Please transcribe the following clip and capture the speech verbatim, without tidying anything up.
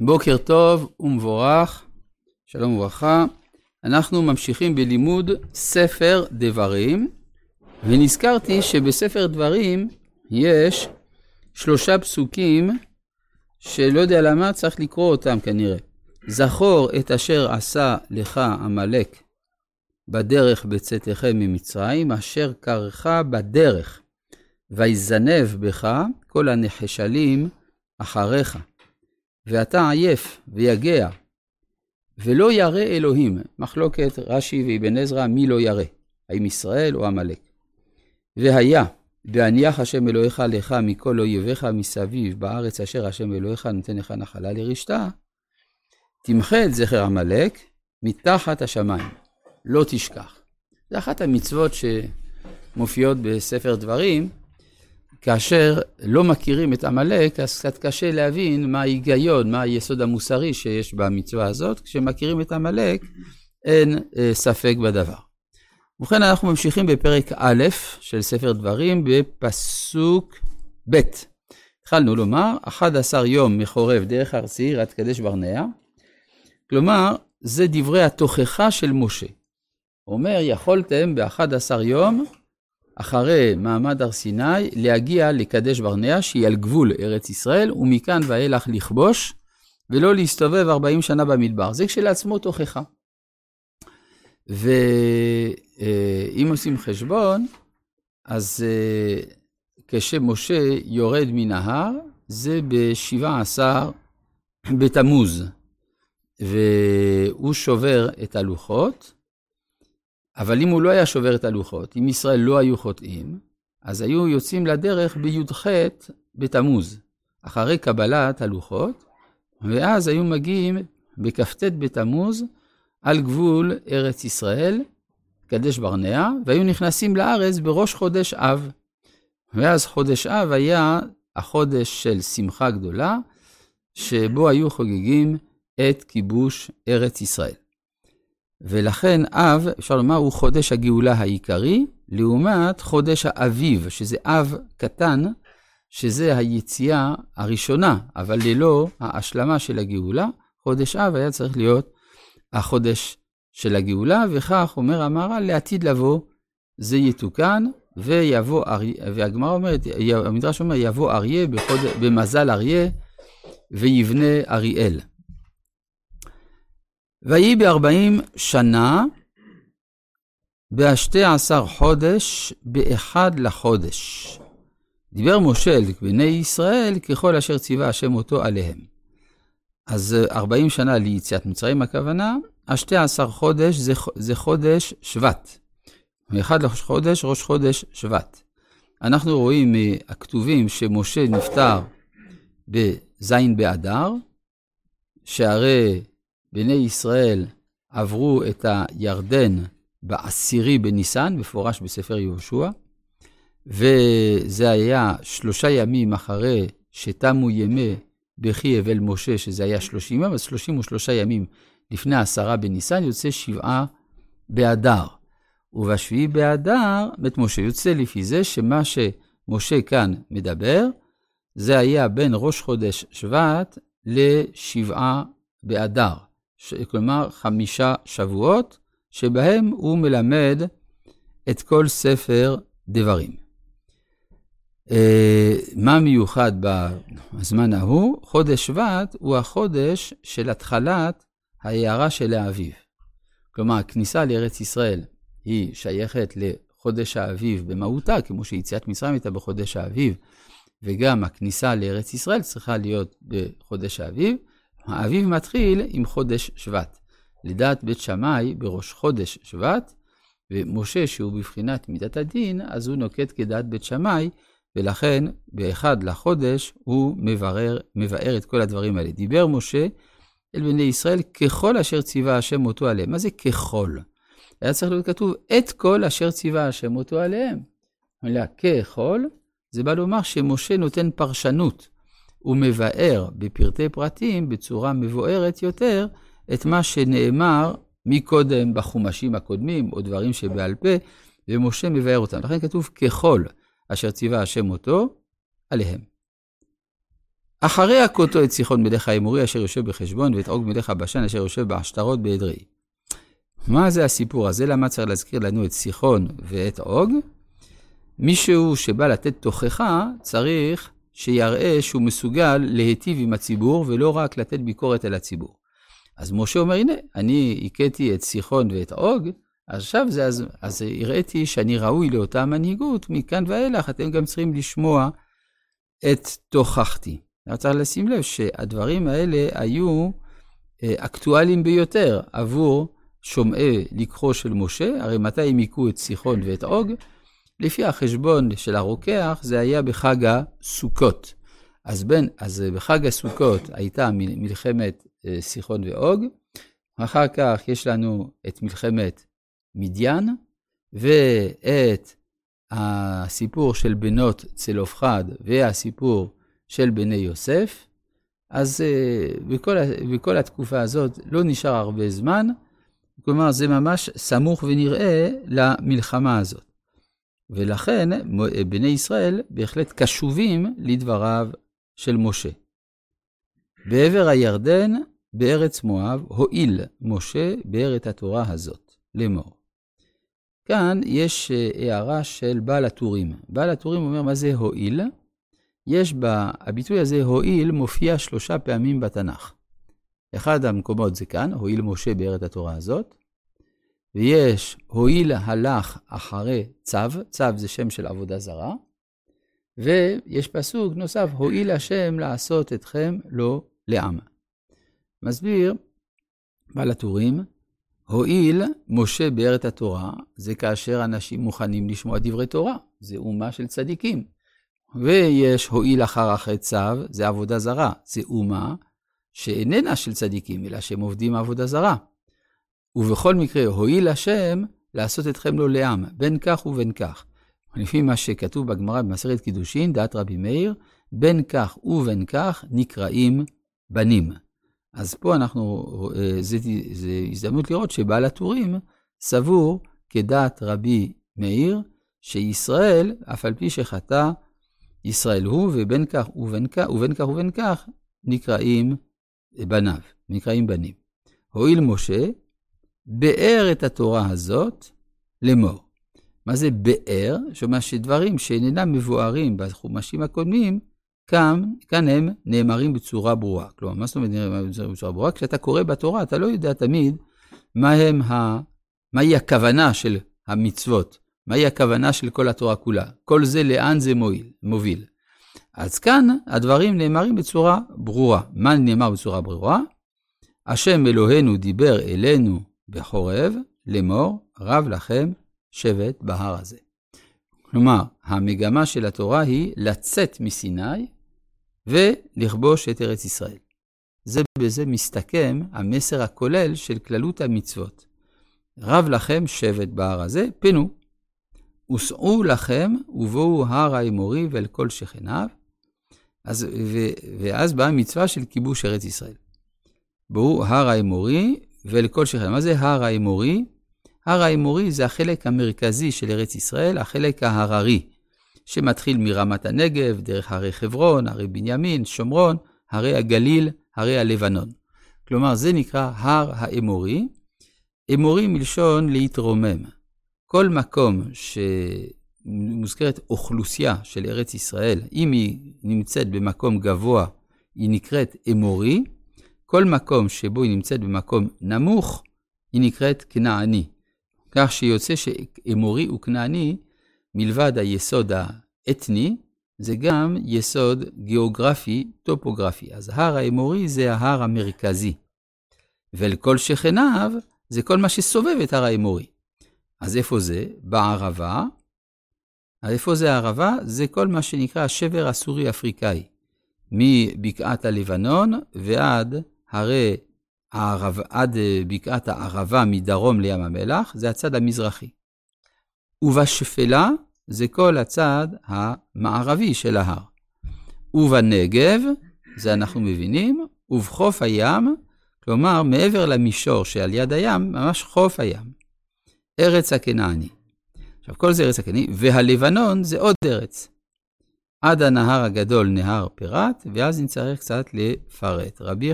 בוקר טוב ומבורך, שלום וברכה. אנחנו ממשיכים בלימוד ספר דברים, ונזכרתי שבספר דברים יש שלושה פסוקים שלא יודע למה צריך לקרוא אותם כנראה. זכור את אשר עשה לך עמלק בדרך בצאתכם ממצרים, אשר קרך בדרך, ויזנב בך כל הנחשלים אחריך. ואתה עייף ויגע, ולא ירא אלוהים. מחלוקת רש"י ואבן עזרא, מי לא ירא? האם ישראל או עמלק? והיה, בהניח השם אלוהיך לך מכל אויביך מסביב, בארץ אשר השם אלוהיך נותן לך נחלה לרשתה, תמחה את זכר עמלק מתחת השמיים, לא תשכח. זה אחת המצוות שמופיעות בספר דברים. כאשר לא מכירים את עמלק, אז קצת קשה להבין מה ההיגיון, מה היסוד המוסרי שיש במצווה הזאת. כשמכירים את עמלק, אין אה, ספק בדבר. וכן אנחנו ממשיכים בפרק א' של ספר דברים, בפסוק ב'. התחלנו לומר, אחד עשר יום מחורב דרך הר סיני עד קדש ברנע. כלומר, זה דברי התוכחה של משה. הוא אומר, יכולתם ב-אחד עשר יום, אחרי מעמד הר סיני, להגיע לקדש ברנע, שהיא על גבול ארץ ישראל, ומכאן ואילך לכבוש, ולא להסתובב ארבעים שנה במדבר. זה כשלעצמו תוכחה. ואם עושים חשבון, אז כשמשה יורד מן ההר, זה ב-שבעה עשר בתמוז, והוא שובר את הלוחות. אבל אם הוא לא היה שובר את הלוחות, אם ישראל לא היו חוטאים, אז היו יוצאים לדרך בי"ח בתמוז, אחרי קבלת הלוחות, ואז היו מגיעים בכ"ט בתמוז על גבול ארץ ישראל, קדש ברנע, והיו נכנסים לארץ בראש חודש אב. ואז חודש אב היה החודש של שמחה גדולה, שבו היו חוגגים את כיבוש ארץ ישראל. ולכן אב, אפשר לומר, הוא חודש הגאולה העיקרי, לעומת חודש האביב, שזה אב קטן, שזה היציאה הראשונה, אבל ללא ההשלמה של הגאולה. חודש אב היה צריך להיות החודש של הגאולה, וכך אומר המהר"ל, לעתיד לבוא זה יתוקן, ויבוא אריה, והגמרא אומרת, המדרש אומר, יבוא אריה בחודש, במזל אריה, ויבנה אריאל. ויהי בארבעים שנה, בשתי עשר חודש, באחד לחודש. דיבר משה אל בני ישראל, ככל אשר ציווה השם אותו עליהם. אז ארבעים שנה ליציאת מצרים הכוונה, השתי עשר חודש זה, זה חודש שבט. מאחד לחודש, ראש חודש שבט. אנחנו רואים מהכתובים שמשה נפטר בזין באדר, שהרי בני ישראל עברו את הירדן בעשירי בניסן, מפורש בספר יהושע, וזה היה שלושה ימים אחרי שתמו ימי בכי אבל משה, שזה היה שלושים ימים, אז שלושים ושלושה ימים לפני עשרה בניסן, יוצא שבעה באדר. ובשביעי באדר, מת משה. יוצא לפי זה שמה שמשה כאן מדבר, זה היה בין ראש חודש שבט לשבעה באדר. כלומר חמישה שבועות שבהם הוא מלמד את כל ספר דברים. מה מיוחד בזמן ההוא? חודש שבט הוא החודש של התחלת ההארה של האביב. כלומר הכניסה לארץ ישראל היא שייכת לחודש האביב במהותה, כמו שיציאת מצרים הייתה בחודש האביב, וגם הכניסה לארץ ישראל צריכה להיות בחודש האביב. האביב מתחיל עם חודש שבט. לדעת בית שמאי בראש חודש שבט, ומשה שהוא בבחינת מידת הדין, אז הוא נוקט כדעת בית שמאי, ולכן באחד לחודש הוא מברר, מבאר את כל הדברים האלה. דיבר משה אל בני ישראל ככל אשר ציווה השם אותו עליהם. מה זה ככל? היה צריך להיות כתוב את כל אשר ציווה השם אותו עליהם. אלא ככל, זה בא לומר שמשה נותן פרשנות. הוא מבאר בפרטי פרטים בצורה מבוארת יותר את מה שנאמר מקודם בחומשים הקודמים או דברים שבעל פה, ומשה מבאר אותם. לכן כתוב ככל אשר ציווה השם אותו עליהם. אחרי הכותו את סיחון מלך האמורי אשר יושב בחשבון, ואת עוג מלך הבשן אשר יושב בהשטרות בעדרי. מה זה הסיפור הזה? למה צריך להזכיר לנו את סיחון ואת עוג? מישהו שבא לתת תוכחה צריך שיראה שהוא מסוגל להיטיב עם הציבור, ולא רק לתת ביקורת על הציבור. אז משה אומר, הנה, אני הכיתי את סיחון ואת עוג, עכשיו זה, אז, אז הראיתי שאני ראוי לאותה מנהיגות, מכאן ואילך אתם גם צריכים לשמוע את תוכחתי. אני צריך לשים לב שהדברים האלה היו אקטואליים ביותר עבור שומעי לקחו של משה, הרי מתי הם הכו את סיחון ואת עוג? לפי החשבון של הרוקח זה היה בחג הסוכות. אז, בין, אז בחג הסוכות הייתה מלחמת סיחון ועוג, אחר כך יש לנו את מלחמת מדיין, ואת הסיפור של בנות צלופחד, והסיפור של בני יוסף. אז בכל, בכל התקופה הזאת לא נשאר הרבה זמן, כלומר זה ממש סמוך ונראה למלחמה הזאת. ולכן בני ישראל בהחלט קשובים לדבריו של משה. בעבר הירדן, בארץ מואב, הועיל משה בארץ התורה הזאת, למור. כאן יש הערה של בעל הטורים. בעל הטורים אומר מה זה הועיל. יש בה, הביטוי הזה הועיל מופיע שלושה פעמים בתנ"ך. אחד המקומות זה כאן, הועיל משה בארץ התורה הזאת. ויש הועיל הלך אחרי צו, צו זה שם של עבודה זרה, ויש פסוק נוסף, הועיל השם לעשות אתכם לא לעם. מסביר בעל הטורים, הועיל משה בארץ התורה, זה כאשר אנשים מוכנים לשמוע דברי תורה, זה אומה של צדיקים. ויש הועיל אחר אחרי צו, זה עבודה זרה, זה אומה שאיננה של צדיקים, אלא שהם עובדים עבודה זרה. ובכל מקרה, הועיל השם לעשות אתכם לא לעם, בין כך ובין כך. לפי מה שכתוב בגמרא במסכת קידושין, דעת רבי מאיר, בין כך ובין כך נקראים בנים. אז פה אנחנו, זה, זה הזדמנות לראות שבעל הטורים סבור כדעת רבי מאיר, שישראל, אף על פי שחטא, ישראל הוא, ובין כך ובין כך, ובין כך ובין כך נקראים בניו, נקראים בנים. הועיל משה, באר את התורה הזאת לאמור. מה זה באר? שמה שדברים שאינם מבוארים בחומשים הקודמים, כאן, כאן הם נאמרים בצורה ברורה. כלומר, מה זאת אומרת נאמרים בצורה ברורה? כשאתה קורא בתורה, אתה לא יודע תמיד מה הם ה... מהי הכוונה של המצוות, מהי הכוונה של כל התורה כולה. כל זה לאן זה מועיל, מוביל. אז כאן הדברים נאמרים בצורה ברורה. מה נאמר בצורה ברורה? השם אלוהינו דיבר אלינו בחורב, לאמור, רב לכם שבט בהר הזה. כלומר, המגמה של התורה היא לצאת מסיני ולכבוש את ארץ ישראל. זה בזה מסתכם המסר הכולל של כללות המצוות. רב לכם שבט בהר הזה, פנו, וסעו לכם ובואו הר האמורי ואל כל שכניו, אז, ו, ואז באה מצווה של כיבוש ארץ ישראל. בואו הר האמורי ואל כל שכניו. מה זה הר האמורי? הר האמורי זה החלק המרכזי של ארץ ישראל, החלק ההררי, שמתחיל מרמת הנגב, דרך הרי חברון, הרי בנימין, שומרון, הרי הגליל, הרי הלבנון. כלומר, זה נקרא הר האמורי, אמורי מלשון להתרומם. כל מקום שמוזכרת אוכלוסייה של ארץ ישראל, אם היא נמצאת במקום גבוה, היא נקראת אמורי, כל מקום שבו היא נמצאת במקום נמוך, היא נקראת כנעני. כך שיוצא שאמורי וכנעני, מלבד היסוד האתני, זה גם יסוד גיאוגרפי, טופוגרפי. אז הר האמורי זה ההר המרכזי. ולכל שכניו זה כל מה שסובב את הר האמורי. אז איפה זה? בערבה. אז איפה זה הערבה? זה כל מה שנקרא השבר הסורי-אפריקאי. מבקעת הלבנון ועד הרי הערב, עד בקעת הערבה מדרום לים המלח, זה הצד המזרחי. ובשפלה זה כל הצד המערבי של ההר. ובנגב, זה אנחנו מבינים, ובחוף הים, כלומר מעבר למישור שעל יד הים, ממש חוף הים. ארץ הכנעני. עכשיו כל זה ארץ הכנעני, והלבנון זה עוד ארץ. עד הנהר הגדול, נהר פיראט, ואז נצטרך קצת לפרט. רבי